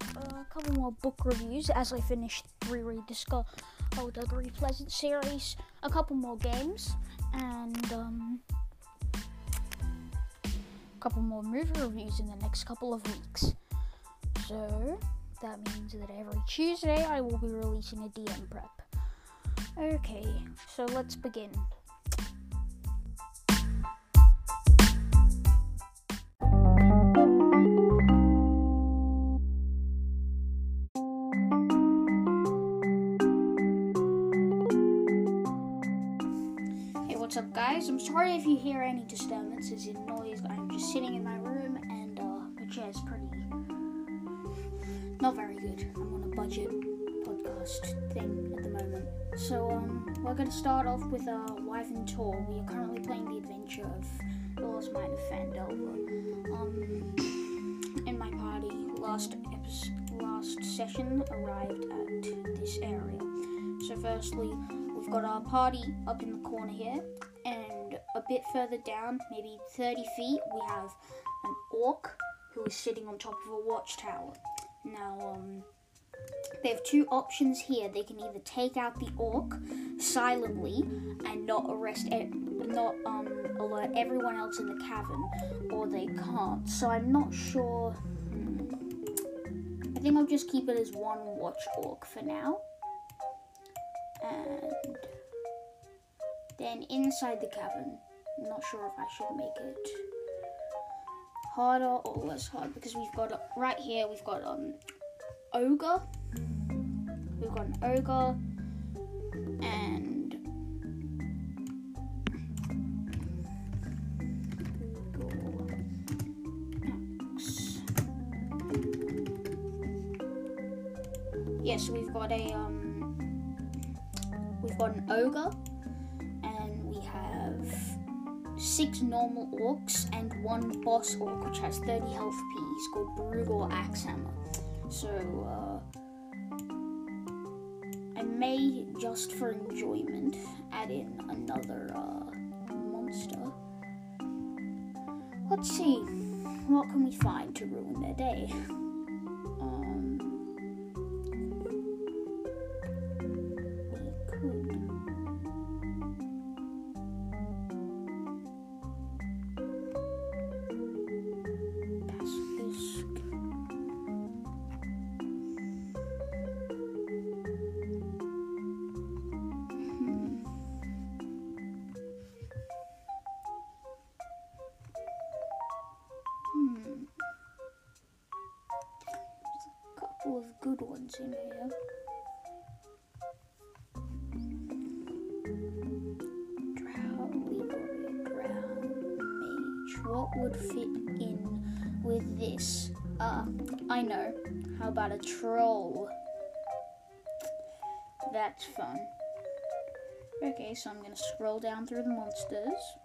a couple more book reviews as I finish reread the Skull of the Three Pleasant series, a couple more games, and a couple more movie reviews in the next couple of weeks. So that means that every Tuesday I will be releasing a DM prep. Okay, so let's begin. Hey, what's up, guys? I'm sorry if you hear any disturbances in noise. I'm just sitting in my room, and the chair's pretty... not very good. I'm on a budget podcast thing at the moment. So, we're going to start off with a Wyvern Tour. We are currently playing the adventure of the Lost Mine of Phandelver. In my party, last session arrived at this area. So firstly, we've got our party up in the corner here, and a bit further down, maybe 30 feet, we have an orc who is sitting on top of a watchtower. Now, they have two options here. They can either take out the orc silently and not alert everyone else in the cavern, or they can't. So I'm not sure. I think I'll just keep it as one watch orc for now. And then inside the cavern, I'm not sure if I should make it harder or less hard, because we've got right here. We've got ogre. We've got an ogre and Brugal Axe. Yes, we've got an ogre, and we have 6 normal orcs and 1 boss orc, which has 30 health Ps, called Brugal Axe Hammer. So, I may, just for enjoyment, add in another monster. Let's see, what can we find to ruin their day? Of good ones in here. Drow, Leroy, Drow, Mage. What would fit in with this? I know. How about a troll? That's fun. Okay, so I'm going to scroll down through the monsters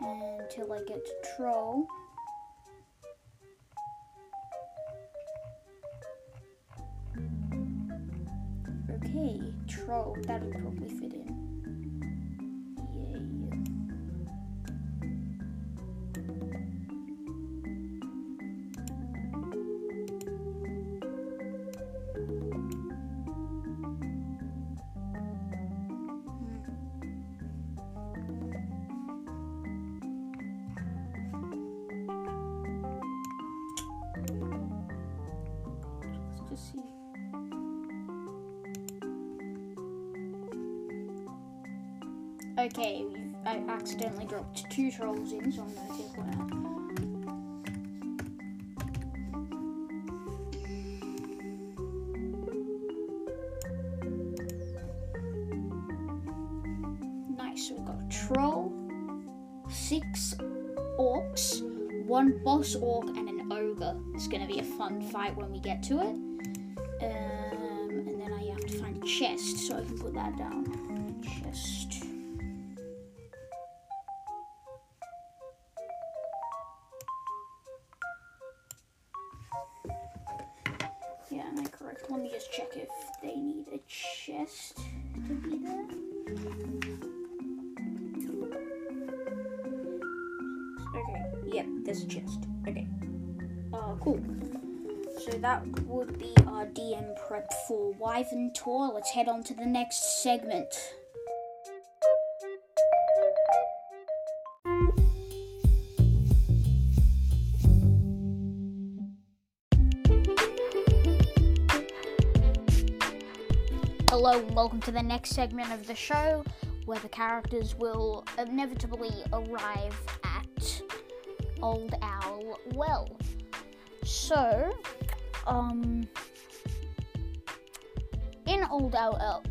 until I get to troll. Hey, troll, that would probably fit in. Let's just see. Okay, I accidentally dropped 2 trolls in, so I'm going to take one out. Nice, so we've got a troll, 6 orcs, 1 boss orc, and an ogre. It's going to be a fun fight when we get to it. And then I have to find a chest, so I can put that down. Chest. Yeah, am I correct? Let me just check if they need a chest to be there. Okay, yep, there's a chest. Okay. Cool. so that would be our DM prep for Wyvern Tour. Let's head on to the next segment. Hello and welcome to the next segment of the show, where the characters will inevitably arrive at Old Owl Well. So, in Old Owl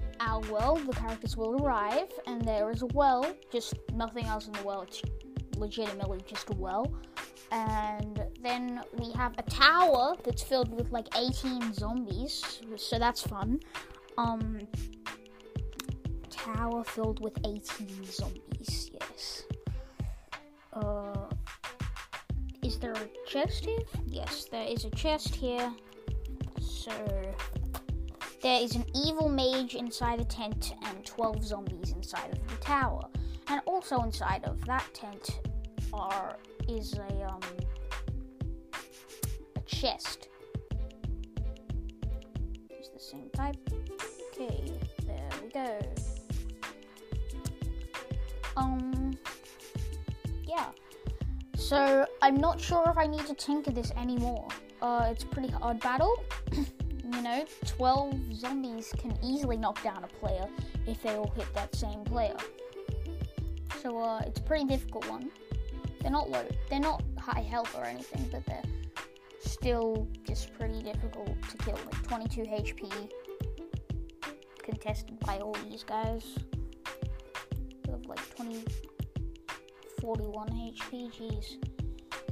Well, the characters will arrive, and there is a well, just nothing else in the well, it's legitimately just a well. And then we have a tower that's filled with like 18 zombies, so that's fun. Tower filled with 18 zombies, yes. Is there a chest here? Yes, there is a chest here. So, there is an evil mage inside the tent and 12 zombies inside of the tower. And also inside of that tent is a chest. It's the same type. Okay, there we go. Yeah. So, I'm not sure if I need to tinker this anymore. It's a pretty hard battle. You know, 12 zombies can easily knock down a player if they all hit that same player. So, it's a pretty difficult one. They're not low. They're not high health or anything, but they're still just pretty difficult to kill. Like, 22 HP contested by all these guys. They have, like, 41 HP, jeez.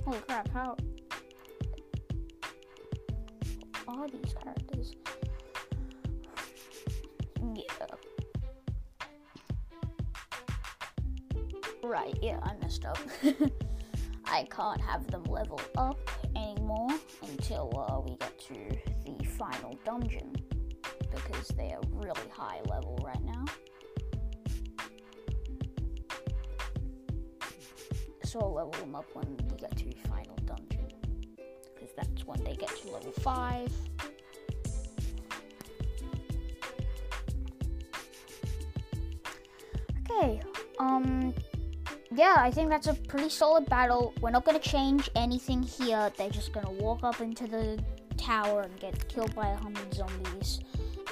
Holy crap, how are these characters? Yeah. Right, yeah, I messed up. I can't have them level up anymore until we get to the final dungeon, because they are really high level right now. So I'll level them up when we get to final dungeon, because that's when they get to level 5. Okay, yeah, I think that's a pretty solid battle. We're not going to change anything here. They're just going to walk up into the tower and get killed by 100 zombies,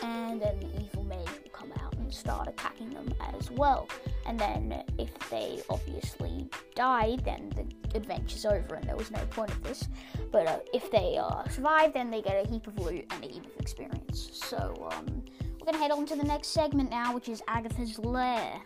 and then the evil mage will come out and start attacking them as well. And then if they obviously die, then the adventure's over and there was no point of this. But if they survive, then they get a heap of loot and a heap of experience. So we're going to head on to the next segment now, which is Agatha's Lair.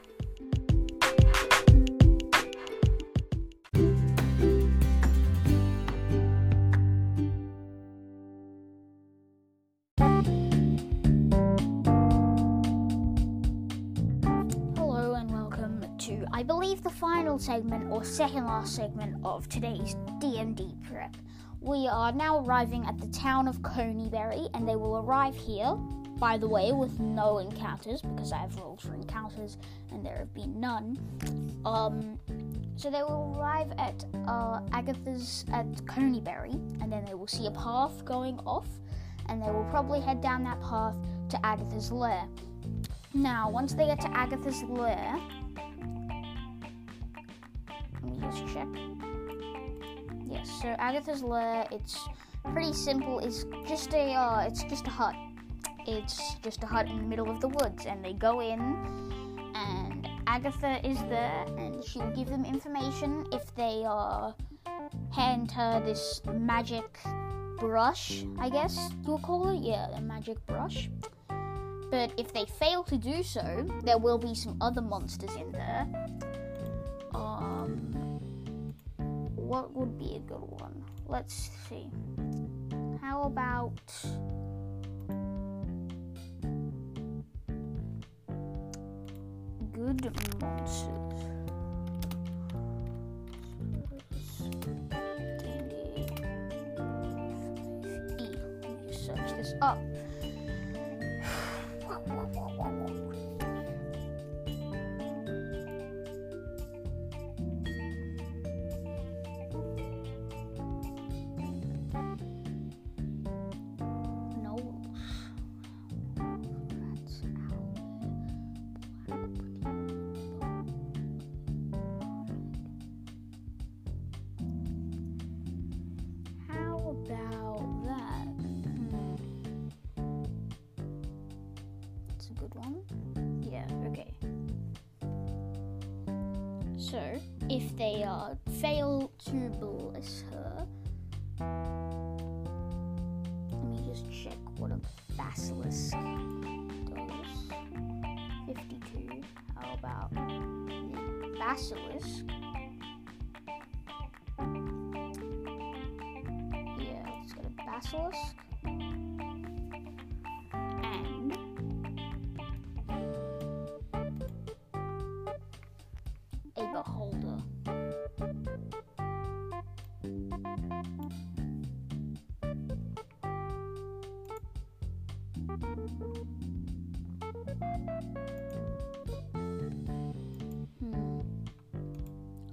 I believe the final segment, or second last segment, of today's D&D prep. We are now arriving at the town of Coneyberry, and they will arrive here, by the way, with no encounters, because I've rolled for encounters and there have been none. So they will arrive at Coneyberry, and then they will see a path going off, and they will probably head down that path to Agatha's Lair. Now, once they get to Agatha's Lair, just check. Yes, so Agatha's Lair, it's pretty simple. It's just a hut. It's just a hut in the middle of the woods, and they go in, and Agatha is there, and she'll give them information if they hand her this magic brush, I guess you'll call it. Yeah, a magic brush. But if they fail to do so, there will be some other monsters in there. What would be a good one? Let's see. How about good monsters? Let me search this up. down. Yeah, okay. So, if they fail to bless her, let me just check what a basilisk does. 52. How about the basilisk? Yeah, let's get a basilisk. Beholder. I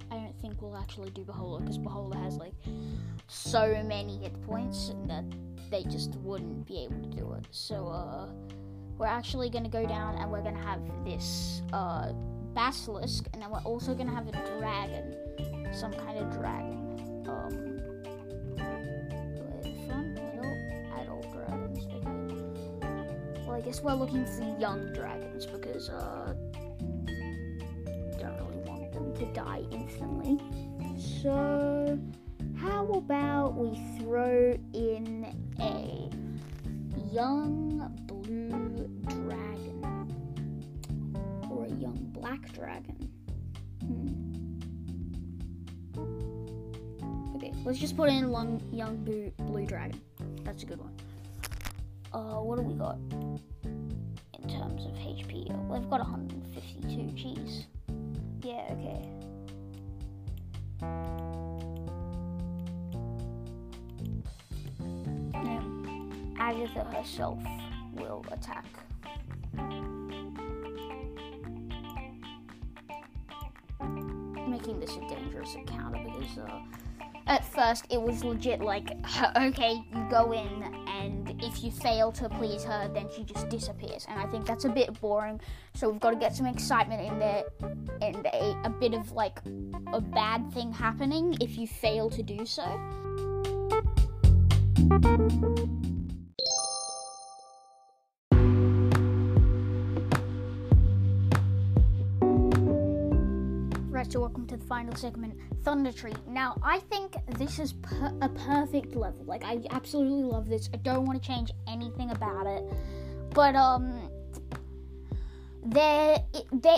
don't think we'll actually do Beholder, because Beholder has like so many hit points that they just wouldn't be able to do it. So we're actually gonna go down and we're gonna have this basilisk, and then we're also gonna have a dragon, some kind of dragon. Front, middle, adult dragons. Okay. Well, I guess we're looking for young dragons because don't really want them to die instantly. So how about we throw in a young blue dragon? Young black dragon. Okay, let's just put in one young blue dragon. That's a good one. What do we got in terms of HP? Well, I've got 152. Jeez. Yeah. Okay. Now, Agatha herself will attack. Making this a dangerous encounter because at first it was legit like, okay, you go in and if you fail to please her then she just disappears, and I think that's a bit boring, so we've got to get some excitement in there and a bit of like a bad thing happening if you fail to do so. So welcome to the final segment, Thunder Tree. Now, I think this is a perfect level. Like, I absolutely love this. I don't want to change anything about it. But, there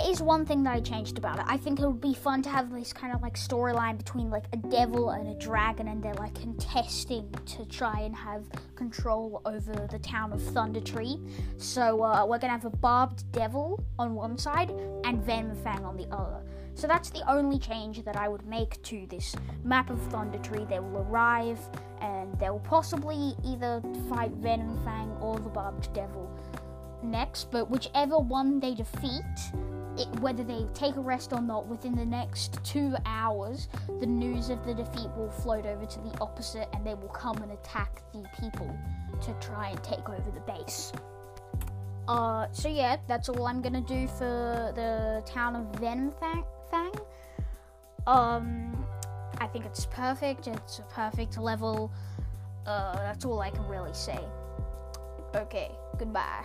is one thing that I changed about it. I think it would be fun to have this kind of, like, storyline between, like, a devil and a dragon, and they're, like, contesting to try and have control over the town of Thunder Tree. So, we're gonna have a barbed devil on one side and Venomfang on the other. So that's the only change that I would make to this map of Thunder Tree. They will arrive and they will possibly either fight Venomfang or the Barbed Devil next, but whichever one they defeat, whether they take a rest or not, within the next 2 hours, the news of the defeat will float over to the opposite and they will come and attack the people to try and take over the base. So yeah, that's all I'm gonna do for the town of Venomfang. I think it's perfect. It's a perfect level. That's all I can really say. Okay, goodbye.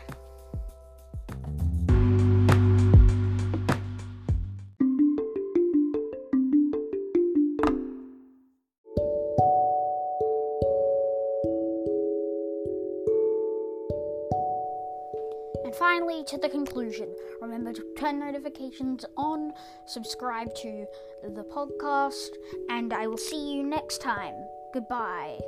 Finally, to the conclusion, remember to turn notifications on, subscribe to the podcast, and I will see you next time. Goodbye.